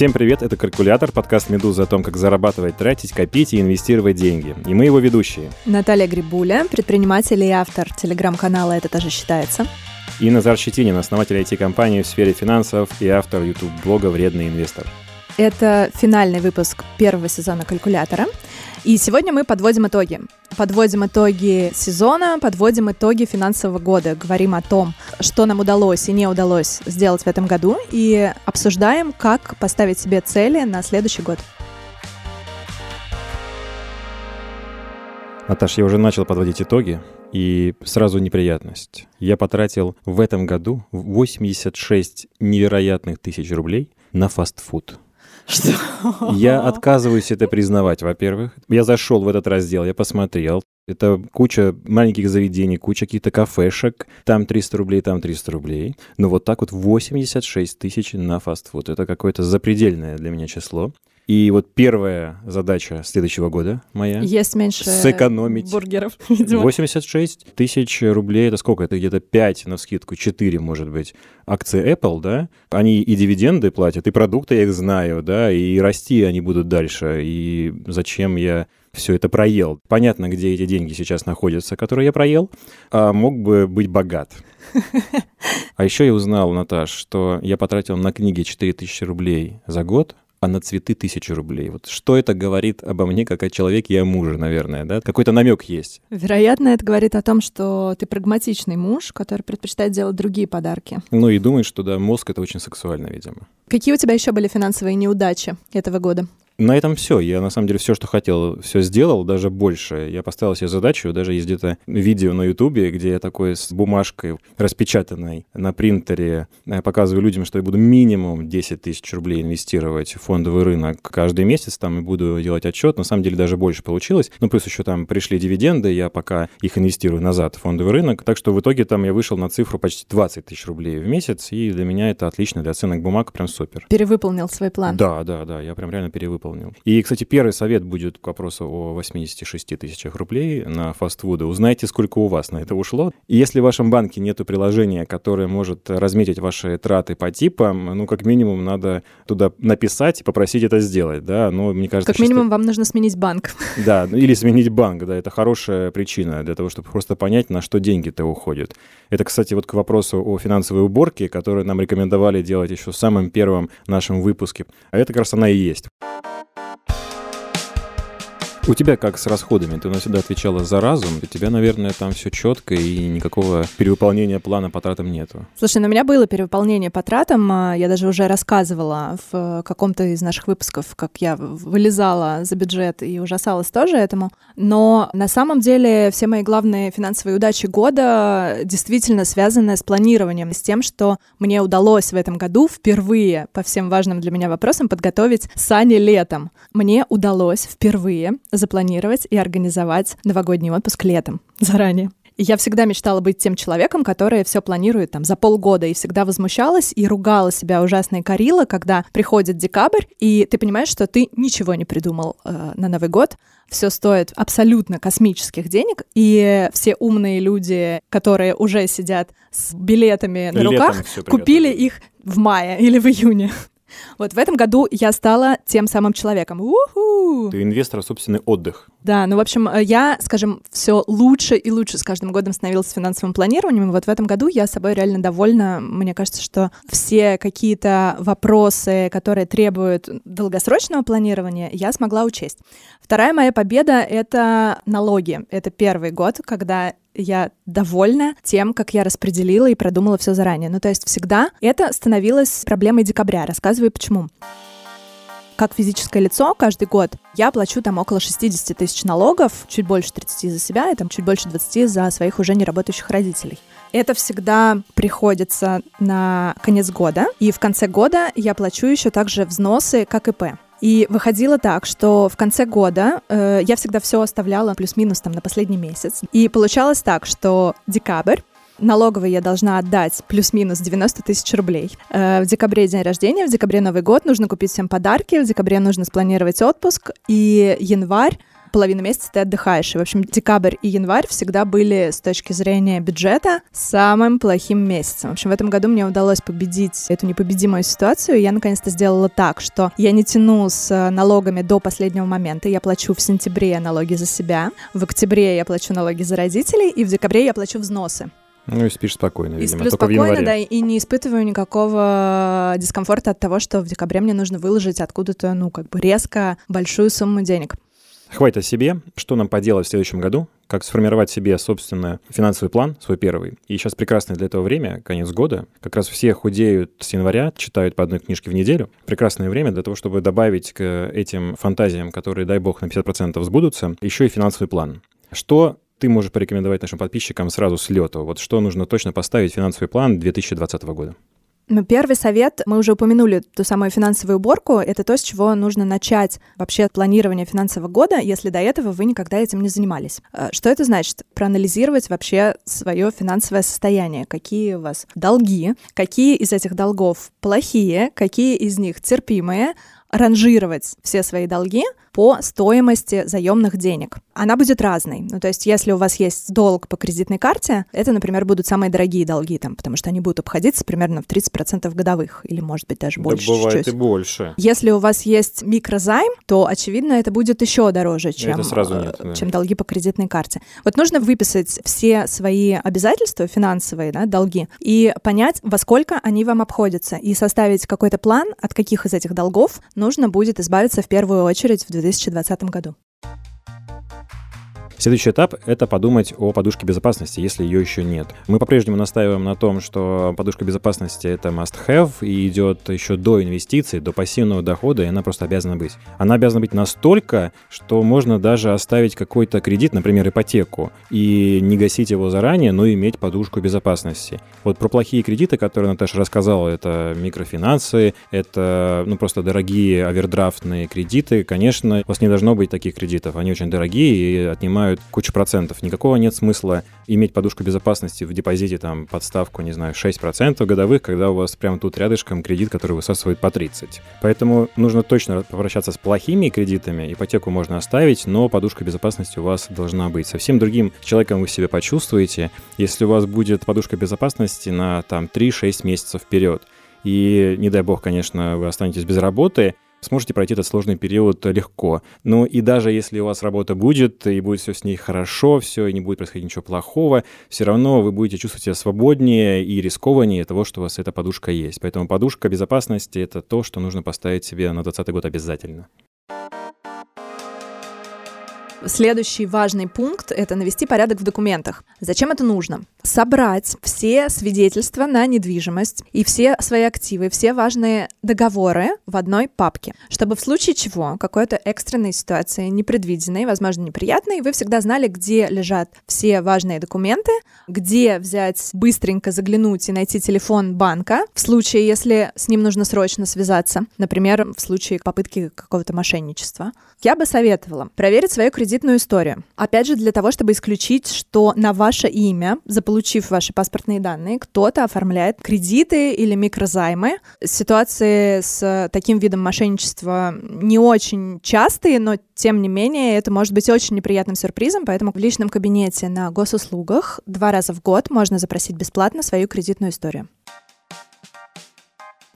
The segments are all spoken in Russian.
Всем привет, это «Калькулятор», подкаст «Медуза» о том, как зарабатывать, тратить, копить и инвестировать деньги. И мы его ведущие. Наталья Грибуля, предприниматель и автор телеграм-канала «Это тоже считается». И Назар Щетинин, основатель IT-компании в сфере финансов и автор YouTube-блога «Вредный инвестор». Это финальный выпуск первого сезона «Калькулятора». И сегодня мы подводим итоги. Подводим итоги сезона, подводим итоги финансового года. Говорим о том, что нам удалось и не удалось сделать в этом году. И обсуждаем, как поставить себе цели на следующий год. Наташ, я уже начал подводить итоги. И сразу неприятность. Я потратил в этом году 86 невероятных тысяч рублей на фастфуд. Что? Я отказываюсь это признавать, во-первых. Я зашел в этот раздел, я посмотрел. Это куча маленьких заведений, куча каких-то кафешек. Там 300 рублей, там 300 рублей. Но вот так вот 86 тысяч на фастфуд. Это какое-то запредельное для меня число. И вот первая задача следующего года моя... Есть меньше сэкономить бургеров, видимо. 86 тысяч рублей, это сколько? Это где-то 5, навскидку, 4, может быть, акции Apple, да? Они и дивиденды платят, и продукты, я их знаю, да, и расти они будут дальше. И зачем я все это проел? Понятно, где эти деньги сейчас находятся, которые я проел, а мог бы быть богат. А еще я узнал, Наташ, что я потратил на книги 4 тысячи рублей за год, а на цветы 1000 рублей. Вот что это говорит обо мне, как о человеке и о муже, наверное, да? Какой-то намек есть. Вероятно, это говорит о том, что ты прагматичный муж, который предпочитает делать другие подарки. Ну и думаешь, что да, мозг — это очень сексуально, видимо. Какие у тебя еще были финансовые неудачи этого года? На этом все. Я, на самом деле, все, что хотел, все сделал, даже больше. Я поставил себе задачу, даже есть где-то видео на Ютубе, где я такой с бумажкой распечатанной на принтере показываю людям, что я буду минимум 10 тысяч рублей инвестировать в фондовый рынок каждый месяц, там, и буду делать отчет. На самом деле, даже больше получилось. Ну, плюс еще там пришли дивиденды, я пока их инвестирую назад в фондовый рынок. Так что в итоге там я вышел на цифру почти 20 тысяч рублей в месяц, и для меня это отлично, для оценок бумаг прям супер. Перевыполнил свой план. Да, я прям реально перевыполнил. И, кстати, первый совет будет к вопросу о 86 тысячах рублей на фастфуды. Узнайте, сколько у вас на это ушло. И если в вашем банке нет приложения, которое может разметить ваши траты по типам, ну, как минимум, надо туда написать и попросить это сделать, да. Но, мне кажется, как минимум, вам нужно сменить банк. Да, или сменить банк, да. Это хорошая причина для того, чтобы просто понять, на что деньги-то уходят. Это, кстати, вот к вопросу о финансовой уборке, которую нам рекомендовали делать еще в самом первом нашем выпуске. А это, как раз, она и есть. У тебя как с расходами? Ты у нас всегда отвечала за разум. У тебя, наверное, там все четко и никакого перевыполнения плана по тратам нету. Слушай, у меня было перевыполнение по тратам. Я даже уже рассказывала в каком-то из наших выпусков, как я вылезала за бюджет и ужасалась тоже этому. Но на самом деле все мои главные финансовые удачи года действительно связаны с планированием, с тем, что мне удалось в этом году впервые по всем важным для меня вопросам подготовить сани летом. Мне удалось впервые запланировать и организовать новогодний отпуск летом заранее. Я всегда мечтала быть тем человеком, который все планирует там за полгода, и всегда возмущалась и ругала себя ужасно и корила, когда приходит декабрь, и ты понимаешь, что ты ничего не придумал на Новый год. Все стоит абсолютно космических денег, и все умные люди, которые уже сидят с билетами на руках, купили их в мае или в июне. Вот в этом году я стала тем самым человеком. У-ху! Ты инвестор в собственный отдых. Да, ну, в общем, я, скажем, все лучше и лучше с каждым годом становилась финансовым планированием. И вот в этом году я с собой реально довольна. Мне кажется, что все какие-то вопросы, которые требуют долгосрочного планирования, я смогла учесть. Вторая моя победа — это налоги. Это первый год, когда я довольна тем, как я распределила и продумала все заранее. Ну, то есть всегда это становилось проблемой декабря. Рассказываю, почему. Как физическое лицо каждый год я плачу там около 60 тысяч налогов, чуть больше 30 за себя и там чуть больше 20 за своих уже не работающих родителей. Это всегда приходится на конец года, и в конце года я плачу еще также взносы к ИП. И выходило так, что в конце года я всегда все оставляла плюс-минус там на последний месяц. И получалось так, что декабрь налоговой я должна отдать плюс-минус 90 тысяч рублей. В декабре день рождения, в декабре Новый год, нужно купить всем подарки, в декабре нужно спланировать отпуск, и январь половину месяца ты отдыхаешь. И, в общем, декабрь и январь всегда были, с точки зрения бюджета, самым плохим месяцем. В общем, в этом году мне удалось победить эту непобедимую ситуацию. Я, наконец-то, сделала так, что я не тяну с налогами до последнего момента. Я плачу в сентябре налоги за себя, в октябре я плачу налоги за родителей, и в декабре я плачу взносы. Ну и спишь спокойно, видимо, сплю только спокойно, в январе. Да, и не испытываю никакого дискомфорта от того, что в декабре мне нужно выложить откуда-то, ну, как бы резко большую сумму денег. Хватит о себе. Что нам поделать в следующем году? Как сформировать себе, собственно, финансовый план, свой первый. И сейчас прекрасное для этого время, конец года. Как раз все худеют с января, читают по одной книжке в неделю. Прекрасное время для того, чтобы добавить к этим фантазиям, которые, дай бог, на 50% сбудутся, еще и финансовый план. Что ты можешь порекомендовать нашим подписчикам сразу с лету? Вот что нужно точно поставить в финансовый план 2020 года? Ну, первый совет, мы уже упомянули ту самую финансовую уборку, это то, с чего нужно начать вообще от планирования финансового года, если до этого вы никогда этим не занимались. Что это значит? Проанализировать вообще свое финансовое состояние, какие у вас долги, какие из этих долгов плохие, какие из них терпимые, ранжировать все свои долги по стоимости заемных денег. Она будет разной. Ну, то есть, если у вас есть долг по кредитной карте, это, например, будут самые дорогие долги, там, потому что они будут обходиться примерно в 30% годовых, или, может быть, даже больше. Да бывает чуть-чуть. И больше. Если у вас есть микрозайм, то, очевидно, это будет еще дороже, чем долги по кредитной карте. Вот нужно выписать все свои обязательства финансовые, да, долги, и понять, во сколько они вам обходятся, и составить какой-то план, от каких из этих долгов нужно будет избавиться в первую очередь в 2020 году. Следующий этап – это подумать о подушке безопасности, если ее еще нет. Мы по-прежнему настаиваем на том, что подушка безопасности – это must-have и идет еще до инвестиций, до пассивного дохода, и она просто обязана быть. Она обязана быть настолько, что можно даже оставить какой-то кредит, например, ипотеку, и не гасить его заранее, но иметь подушку безопасности. Вот про плохие кредиты, которые Наташа рассказала, это микрофинансы, это просто дорогие овердрафтные кредиты. Конечно, у вас не должно быть таких кредитов, они очень дорогие и отнимают кучу процентов. Никакого нет смысла иметь подушку безопасности в депозите там под ставку, не знаю, 6% годовых, когда у вас прямо тут рядышком кредит, который высасывает по 30%. Поэтому нужно точно попрощаться с плохими кредитами. Ипотеку можно оставить, но подушка безопасности у вас должна быть. Совсем другим человеком вы себя почувствуете, если у вас будет подушка безопасности на там 3-6 месяцев вперед. И не дай бог, конечно, вы останетесь без работы, сможете пройти этот сложный период легко. Ну и даже если у вас работа будет, и будет все с ней хорошо, все, и не будет происходить ничего плохого, все равно вы будете чувствовать себя свободнее и рискованнее того, что у вас эта подушка есть. Поэтому подушка безопасности – это то, что нужно поставить себе на 2020 год обязательно. Следующий важный пункт – это навести порядок в документах. Зачем это нужно? Собрать все свидетельства на недвижимость и все свои активы, все важные договоры в одной папке, чтобы в случае чего, какой-то экстренной ситуации, непредвиденной, возможно, неприятной, вы всегда знали, где лежат все важные документы, где взять, быстренько заглянуть и найти телефон банка, в случае, если с ним нужно срочно связаться, например, в случае попытки какого-то мошенничества. Я бы советовала проверить свою кредитную историю. Опять же, для того, чтобы исключить, что на ваше имя, получив ваши паспортные данные, кто-то оформляет кредиты или микрозаймы. Ситуации с таким видом мошенничества не очень частые, но, тем не менее, это может быть очень неприятным сюрпризом, поэтому в личном кабинете на госуслугах 2 раза в год можно запросить бесплатно свою кредитную историю.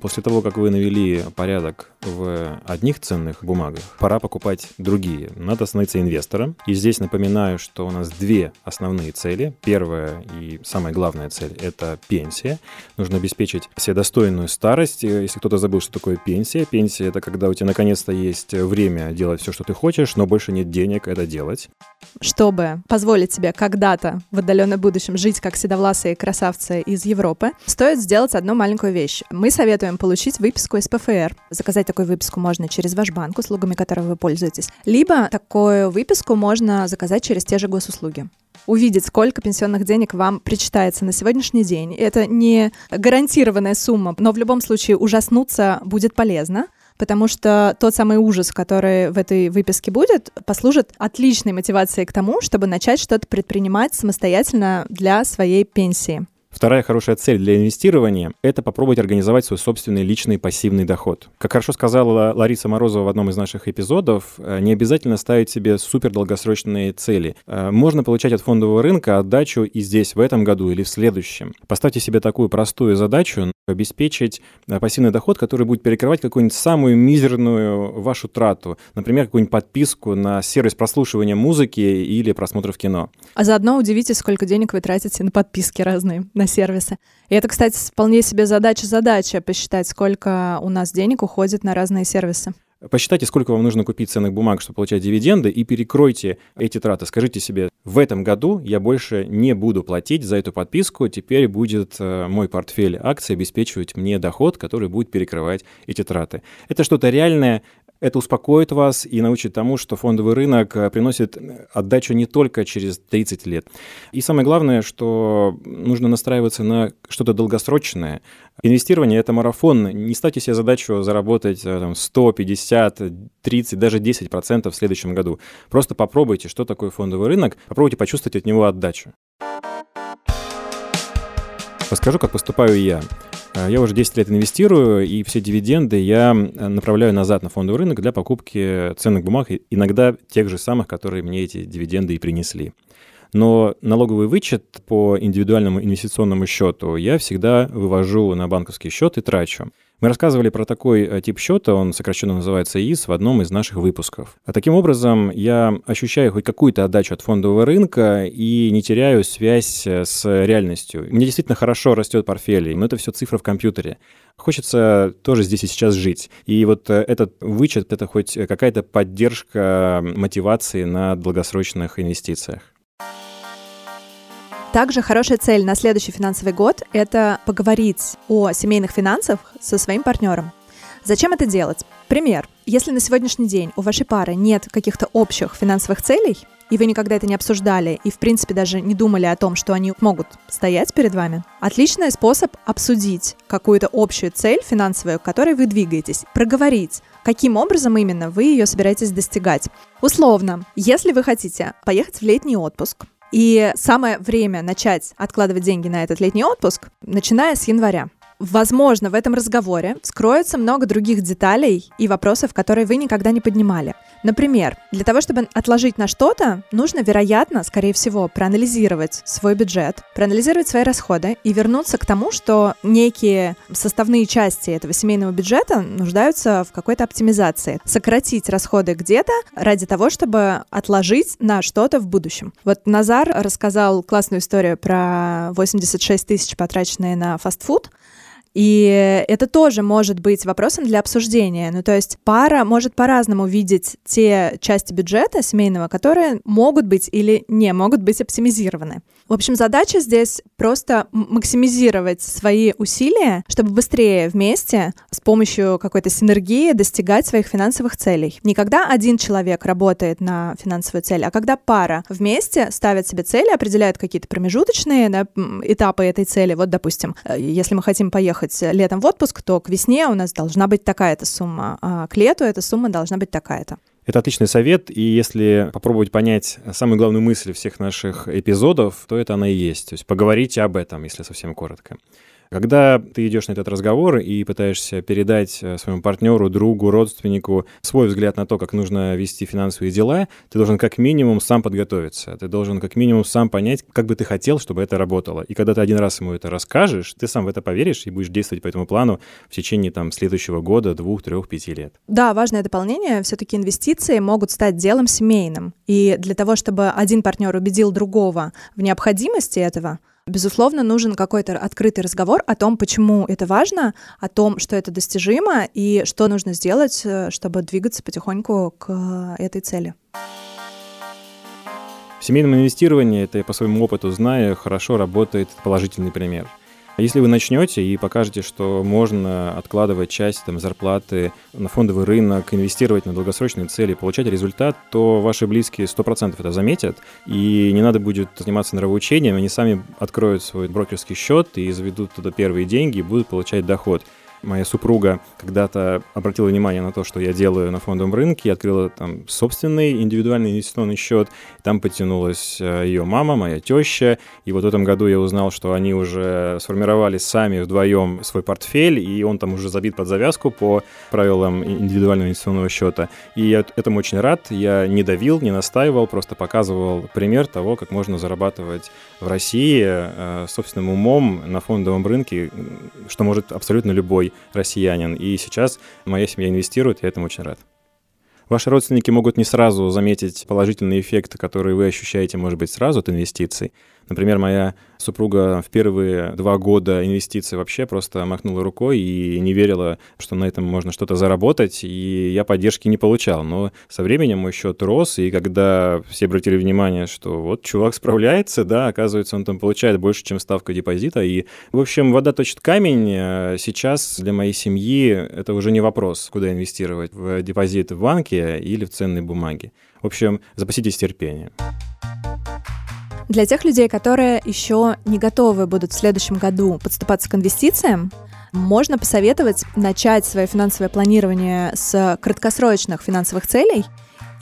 После того, как вы навели порядок в одних ценных бумагах, пора покупать другие. Надо становиться инвестором. И здесь напоминаю, что у нас 2 основные цели. Первая и самая главная цель – это пенсия. Нужно обеспечить себе достойную старость. Если кто-то забыл, что такое пенсия. Пенсия – это когда у тебя наконец-то есть время делать все, что ты хочешь, но больше нет денег это делать. Чтобы позволить себе когда-то в отдаленном будущем жить как седовласые красавцы из Европы, стоит сделать одну маленькую вещь. Мы советуем получить выписку из ПФР. Заказать такую выписку можно через ваш банк, услугами которого вы пользуетесь, либо такую выписку можно заказать через те же госуслуги. Увидеть, сколько пенсионных денег вам причитается на сегодняшний день. Это не гарантированная сумма, но в любом случае ужаснуться будет полезно, потому что тот самый ужас, который в этой выписке будет, послужит отличной мотивацией к тому, чтобы начать что-то предпринимать самостоятельно для своей пенсии. Вторая хорошая цель для инвестирования – это попробовать организовать свой собственный личный пассивный доход. Как хорошо сказала Лариса Морозова в одном из наших эпизодов, не обязательно ставить себе супердолгосрочные цели. Можно получать от фондового рынка отдачу и здесь, в этом году или в следующем. Поставьте себе такую простую задачу – обеспечить пассивный доход, который будет перекрывать какую-нибудь самую мизерную вашу трату. Например, какую-нибудь подписку на сервис прослушивания музыки или просмотров кино. А заодно удивитесь, сколько денег вы тратите на подписки разные, на сервисы. И это, кстати, вполне себе задача посчитать, сколько у нас денег уходит на разные сервисы. Посчитайте, сколько вам нужно купить ценных бумаг, чтобы получать дивиденды, и перекройте эти траты. Скажите себе, в этом году я больше не буду платить за эту подписку, теперь будет мой портфель акций обеспечивать мне доход, который будет перекрывать эти траты. Это что-то реальное. Это успокоит вас и научит тому, что фондовый рынок приносит отдачу не только через 30 лет. И самое главное, что нужно настраиваться на что-то долгосрочное. Инвестирование – это марафон. Не ставьте себе задачу заработать 100, 50, 30, даже 10% в следующем году. Просто попробуйте, что такое фондовый рынок, попробуйте почувствовать от него отдачу. Расскажу, как поступаю я. Я уже 10 лет инвестирую, и все дивиденды я направляю назад на фондовый рынок для покупки ценных бумаг, иногда тех же самых, которые мне эти дивиденды и принесли. Но налоговый вычет по индивидуальному инвестиционному счету я всегда вывожу на банковский счет и трачу. Мы рассказывали про такой тип счета, он сокращенно называется ИИС, в одном из наших выпусков. А таким образом, я ощущаю хоть какую-то отдачу от фондового рынка и не теряю связь с реальностью. Мне действительно хорошо растет портфель, но это все цифры в компьютере. Хочется тоже здесь и сейчас жить. И вот этот вычет – это хоть какая-то поддержка мотивации на долгосрочных инвестициях. Также хорошая цель на следующий финансовый год – это поговорить о семейных финансах со своим партнером. Зачем это делать? Пример. Если на сегодняшний день у вашей пары нет каких-то общих финансовых целей, и вы никогда это не обсуждали, и, в принципе, даже не думали о том, что они могут стоять перед вами, отличный способ обсудить какую-то общую цель финансовую, к которой вы двигаетесь, проговорить, каким образом именно вы ее собираетесь достигать. Условно, если вы хотите поехать в летний отпуск, и самое время начать откладывать деньги на этот летний отпуск, начиная с января. Возможно, в этом разговоре вскроется много других деталей и вопросов, которые вы никогда не поднимали. Например, для того, чтобы отложить на что-то, нужно, вероятно, скорее всего, проанализировать свой бюджет, проанализировать свои расходы и вернуться к тому, что некие составные части этого семейного бюджета нуждаются в какой-то оптимизации. Сократить расходы где-то ради того, чтобы отложить на что-то в будущем. Вот Назар рассказал классную историю про 86 тысяч, потраченные на фастфуд. И это тоже может быть вопросом для обсуждения. Ну, то есть пара может по-разному видеть те части бюджета семейного, которые могут быть или не могут быть оптимизированы. В общем, задача здесь просто максимизировать свои усилия, чтобы быстрее вместе с помощью какой-то синергии достигать своих финансовых целей. Не когда один человек работает на финансовую цель, а когда пара вместе ставит себе цели, определяет какие-то промежуточные, да, этапы этой цели. Вот, допустим, если мы хотим поехать летом в отпуск, то к весне у нас должна быть такая-то сумма, а к лету эта сумма должна быть такая-то. Это отличный совет, и если попробовать понять самую главную мысль всех наших эпизодов, то это она и есть. То есть поговорите об этом, если совсем коротко. Когда ты идешь на этот разговор и пытаешься передать своему партнеру, другу, родственнику свой взгляд на то, как нужно вести финансовые дела, ты должен как минимум сам подготовиться, ты должен как минимум сам понять, как бы ты хотел, чтобы это работало. И когда ты один раз ему это расскажешь, ты сам в это поверишь и будешь действовать по этому плану в течение следующего года, 2, 3, 5 лет. Да, важное дополнение. Все-таки инвестиции могут стать делом семейным. И для того, чтобы один партнер убедил другого в необходимости этого, безусловно, нужен какой-то открытый разговор о том, почему это важно, о том, что это достижимо и что нужно сделать, чтобы двигаться потихоньку к этой цели. В семейном инвестировании, это я по своему опыту знаю, хорошо работает положительный пример. Если вы начнете и покажете, что можно откладывать часть зарплаты на фондовый рынок, инвестировать на долгосрочные цели, получать результат, то ваши близкие 100% это заметят, и не надо будет заниматься нравоучением, они сами откроют свой брокерский счет и заведут туда первые деньги и будут получать доход. моя супруга когда-то обратила внимание на то, что я делаю на фондовом рынке, я открыла там собственный индивидуальный инвестиционный счет, там подтянулась ее мама, моя теща, и вот в этом году я узнал, что они уже сформировали сами вдвоем свой портфель, и он там уже забит под завязку по правилам индивидуального инвестиционного счета. И я этому очень рад, я не давил, не настаивал, просто показывал пример того, как можно зарабатывать в России собственным умом на фондовом рынке, что может абсолютно любой россиянин. И сейчас моя семья инвестирует, я этому очень рад. Ваши родственники могут не сразу заметить положительные эффекты, которые вы ощущаете, может быть, сразу от инвестиций. Например, моя супруга в первые 2 года инвестиций вообще просто махнула рукой и не верила, что на этом можно что-то заработать, и я поддержки не получал. Но со временем мой счет рос, и когда все обратили внимание, что вот чувак справляется, да, оказывается, он там получает больше, чем ставка депозита, и, в общем, вода точит камень. Сейчас для моей семьи это уже не вопрос, куда инвестировать, в депозит в банке или в ценные бумаги. В общем, запаситесь терпением. Для тех людей, которые еще не готовы будут в следующем году подступаться к инвестициям, можно посоветовать начать свое финансовое планирование с краткосрочных финансовых целей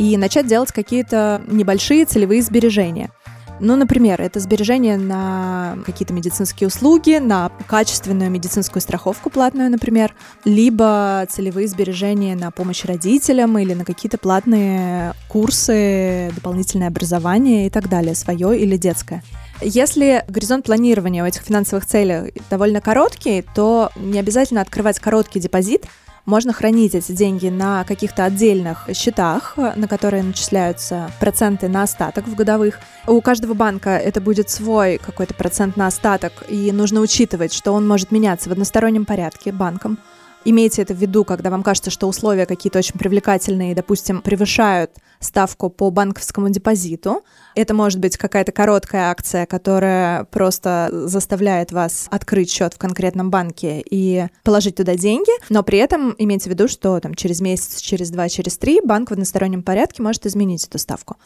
и начать делать какие-то небольшие целевые сбережения. Ну, например, это сбережения на какие-то медицинские услуги, на качественную медицинскую страховку платную, например, либо целевые сбережения на помощь родителям или на какие-то платные курсы, дополнительное образование и так далее, свое или детское. Если горизонт планирования в этих финансовых целях довольно короткий, то не обязательно открывать короткий депозит. Можно хранить эти деньги на каких-то отдельных счетах, на которые начисляются проценты на остаток в годовых. У каждого банка это будет свой какой-то процент на остаток, и нужно учитывать, что он может меняться в одностороннем порядке банком. Имейте это в виду, когда вам кажется, что условия какие-то очень привлекательные, допустим, превышают ставку по банковскому депозиту. Это может быть какая-то короткая акция, которая просто заставляет вас открыть счет в конкретном банке и положить туда деньги, но при этом имейте в виду, что там, через месяц, через 2, через 3 банк в одностороннем порядке может изменить эту ставку.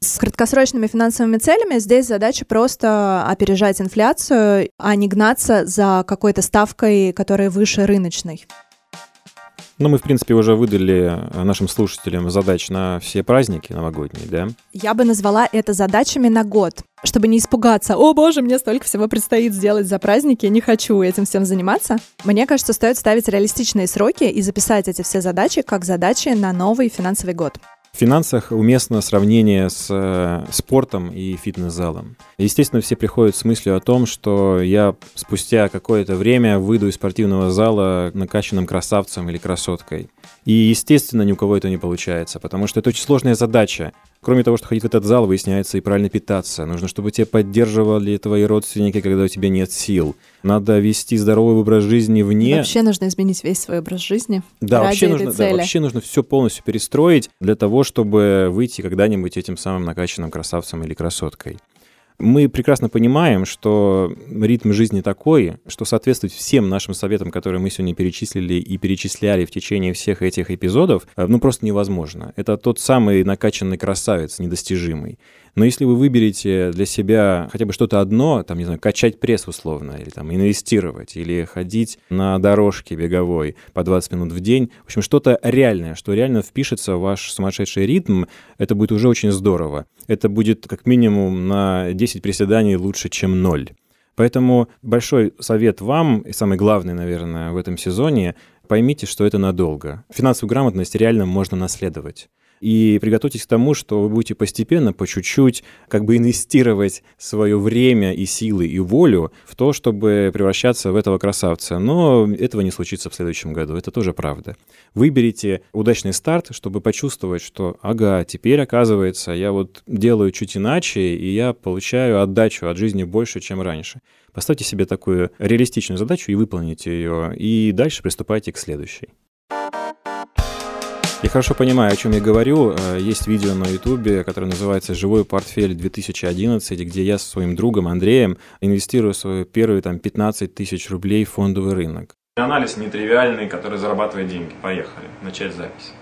С краткосрочными финансовыми целями здесь задача просто опережать инфляцию, а не гнаться за какой-то ставкой, которая выше рыночной. Ну, мы, в принципе, уже выдали нашим слушателям задач на все праздники новогодние, да? Я бы назвала это задачами на год, чтобы не испугаться. О, боже, мне столько всего предстоит сделать за праздники, не хочу этим всем заниматься. Мне кажется, стоит ставить реалистичные сроки и записать эти все задачи как задачи на новый финансовый год. В финансах уместно сравнение с спортом и фитнес-залом. Естественно, все приходят с мыслью о том, что я спустя какое-то время выйду из спортивного зала накачанным красавцем или красоткой. И, естественно, ни у кого это не получается, потому что это очень сложная задача. Кроме того, что ходить в этот зал, выясняется и правильно питаться. Нужно, чтобы тебя поддерживали твои родственники, когда у тебя нет сил. Надо вести здоровый образ жизни вне. Вообще нужно изменить весь свой образ жизни. Да, вообще нужно все полностью перестроить для того, чтобы выйти когда-нибудь этим самым накачанным красавцем или красоткой. Мы прекрасно понимаем, что ритм жизни такой, что соответствует всем нашим советам, которые мы сегодня перечислили и перечисляли в течение всех этих эпизодов, ну просто невозможно. Это тот самый накачанный красавец, недостижимый. Но если вы выберете для себя хотя бы что-то одно, там, не знаю, качать пресс условно, или там инвестировать, или ходить на дорожке беговой по 20 минут в день, в общем, что-то реальное, что реально впишется в ваш сумасшедший ритм, это будет уже очень здорово. Это будет как минимум на 10 приседаний лучше, чем 0. Поэтому большой совет вам, и самый главный, наверное, в этом сезоне, поймите, что это надолго. Финансовую грамотность реально можно наследовать. И приготовьтесь к тому, что вы будете постепенно, по чуть-чуть, как бы инвестировать свое время и силы и волю в то, чтобы превращаться в этого красавца. Но этого не случится в следующем году, это тоже правда. Выберите удачный старт, чтобы почувствовать, что ага, теперь, оказывается, я вот делаю чуть иначе, и я получаю отдачу от жизни больше, чем раньше. Поставьте себе такую реалистичную задачу и выполните ее, и дальше приступайте к следующей. Я хорошо понимаю, о чем я говорю. Есть видео на Ютубе, которое называется «Живой портфель 2011», где я со своим другом Андреем инвестирую свои первые 15 тысяч рублей в фондовый рынок. Анализ нетривиальный, который зарабатывает деньги. Поехали. Начать запись.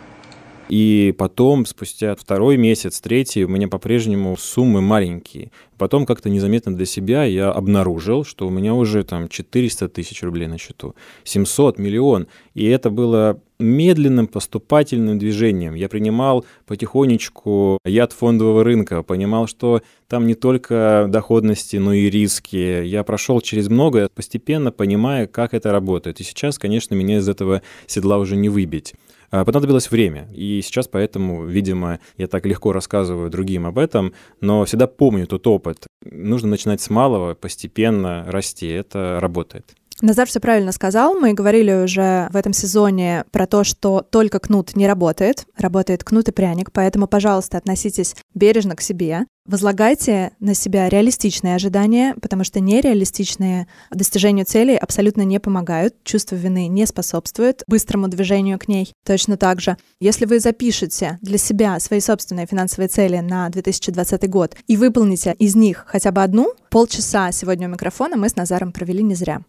И потом, спустя второй месяц, третий, у меня по-прежнему суммы маленькие. Потом как-то незаметно для себя я обнаружил, что у меня уже там 400 тысяч рублей на счету, 700, миллион. И это было медленным поступательным движением. Я принимал потихонечку яд фондового рынка, понимал, что там не только доходности, но и риски. Я прошел через многое, постепенно понимая, как это работает. И сейчас, конечно, меня из этого седла уже не выбить. Понадобилось время, и сейчас поэтому, видимо, я так легко рассказываю другим об этом, но всегда помню тот опыт. Нужно начинать с малого, постепенно расти, это работает. Назар все правильно сказал, мы говорили уже в этом сезоне про то, что только кнут не работает, работает кнут и пряник, поэтому, пожалуйста, относитесь бережно к себе, возлагайте на себя реалистичные ожидания, потому что нереалистичные достижению целей абсолютно не помогают, чувство вины не способствует быстрому движению к ней. Точно так же, если вы запишете для себя свои собственные финансовые цели на 2020 год и выполните из них хотя бы одну, полчаса сегодня у микрофона мы с Назаром провели не зря.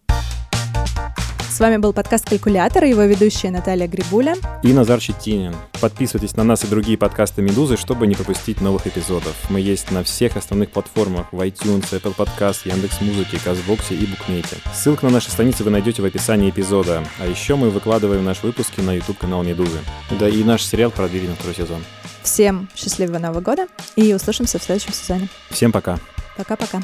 С вами был подкаст «Калькулятор» и его ведущие Наталья Грибуля и Назар Щетинин. Подписывайтесь на нас и другие подкасты «Медузы», чтобы не пропустить новых эпизодов. Мы есть на всех основных платформах в iTunes, Apple Podcast, Яндекс.Музыке, Castbox и Букмейте. Ссылку на наши страницы вы найдете в описании эпизода. А еще мы выкладываем наши выпуски на YouTube-канал «Медузы». Да и наш сериал продлили на 2-й сезон. Всем счастливого Нового года и услышимся в следующем сезоне. Всем пока. Пока-пока.